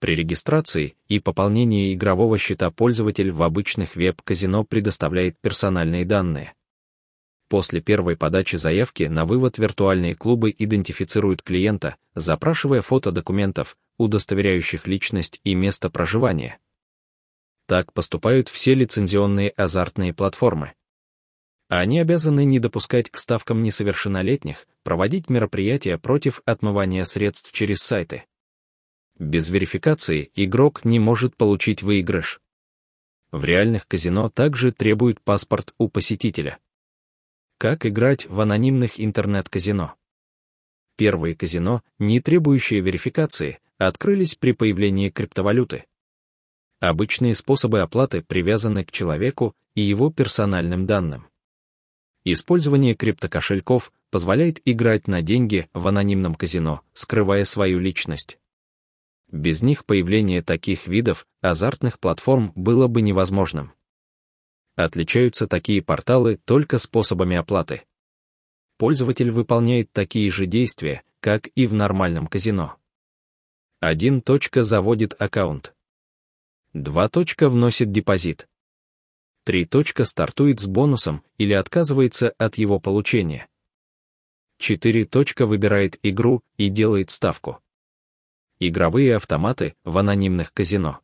При регистрации и пополнении игрового счета пользователь в обычных веб-казино предоставляет персональные данные. После первой подачи заявки на вывод виртуальные клубы идентифицируют клиента, запрашивая фото документов, удостоверяющих личность и место проживания. Так поступают все лицензионные азартные платформы. Они обязаны не допускать к ставкам несовершеннолетних, проводить мероприятия против отмывания средств через сайты. Без верификации игрок не может получить выигрыш. В реальных казино также требуют паспорт у посетителя. Как играть в анонимных интернет-казино? Первые казино, не требующие верификации, открылись при появлении криптовалюты. Обычные способы оплаты привязаны к человеку и его персональным данным. Использование криптокошельков позволяет играть на деньги в анонимном казино, скрывая свою личность. Без них появление таких видов азартных платформ было бы невозможным. Отличаются такие порталы только способами оплаты. Пользователь выполняет такие же действия, как и в нормальном казино. 1. Заводит аккаунт. 2. Вносит депозит. 3. Стартует с бонусом или отказывается от его получения. 4. Выбирает игру и делает ставку. Игровые автоматы в анонимных казино.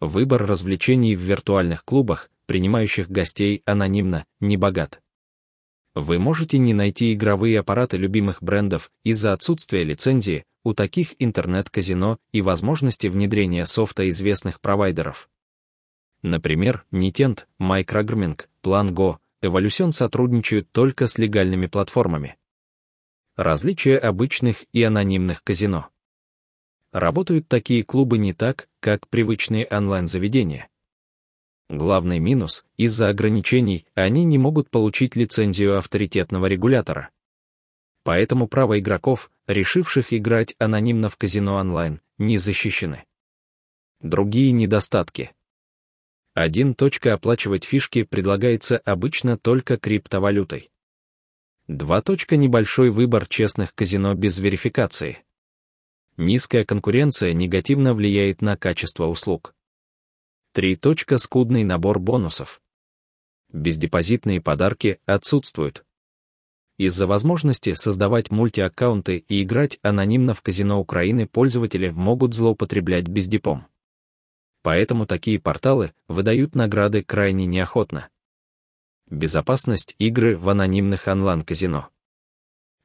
Выбор развлечений в виртуальных клубах, принимающих гостей анонимно, не богат. Вы можете не найти игровые аппараты любимых брендов из-за отсутствия лицензии у таких интернет-казино и возможности внедрения софта известных провайдеров. Например, NetEnt, Microgaming, Plan.go, Evolution сотрудничают только с легальными платформами. Различия обычных и анонимных казино. Работают такие клубы не так, как привычные онлайн-заведения. Главный минус – из-за ограничений они не могут получить лицензию авторитетного регулятора. Поэтому права игроков, решивших играть анонимно в казино онлайн, не защищены. Другие недостатки. 1. Оплачивать фишки предлагается обычно только криптовалютой. 2. Небольшой выбор честных казино без верификации. Низкая конкуренция негативно влияет на качество услуг. 3. Скудный набор бонусов. Бездепозитные подарки отсутствуют. Из-за возможности создавать мультиаккаунты и играть анонимно в казино Украины пользователи могут злоупотреблять бездепом. Поэтому такие порталы выдают награды крайне неохотно. Безопасность игры в анонимных онлайн-казино.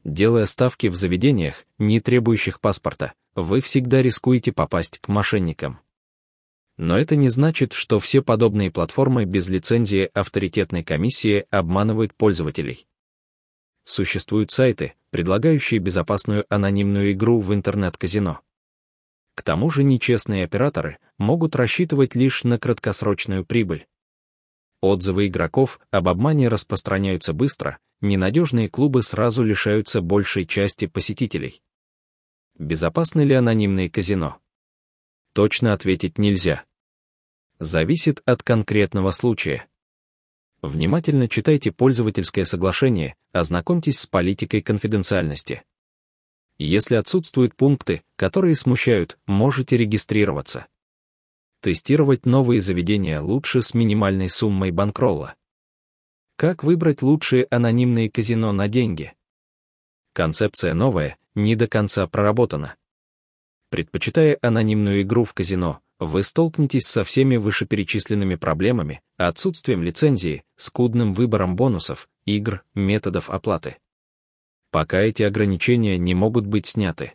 Делая ставки в заведениях, не требующих паспорта, вы всегда рискуете попасть к мошенникам. Но это не значит, что все подобные платформы без лицензии авторитетной комиссии обманывают пользователей. Существуют сайты, предлагающие безопасную анонимную игру в интернет-казино. К тому же нечестные операторы могут рассчитывать лишь на краткосрочную прибыль. Отзывы игроков об обмане распространяются быстро, ненадежные клубы сразу лишаются большей части посетителей. Безопасны ли анонимные казино? Точно ответить нельзя. Зависит от конкретного случая. Внимательно читайте пользовательское соглашение, ознакомьтесь с политикой конфиденциальности. Если отсутствуют пункты, которые смущают, можете регистрироваться. Тестировать новые заведения лучше с минимальной суммой банкролла. Как выбрать лучшие анонимные казино на деньги? Концепция новая, не до конца проработана. Предпочитая анонимную игру в казино, вы столкнетесь со всеми вышеперечисленными проблемами, отсутствием лицензии, скудным выбором бонусов, игр, методов оплаты. Пока эти ограничения не могут быть сняты.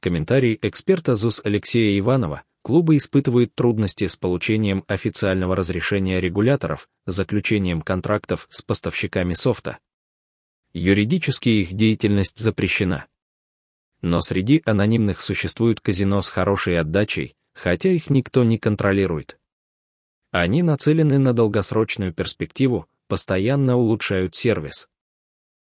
Комментарий эксперта ЗУС Алексея Иванова. Клубы испытывают трудности с получением официального разрешения регуляторов, заключением контрактов с поставщиками софта. Юридически их деятельность запрещена. Но среди анонимных существуют казино с хорошей отдачей, хотя их никто не контролирует. Они нацелены на долгосрочную перспективу, постоянно улучшают сервис.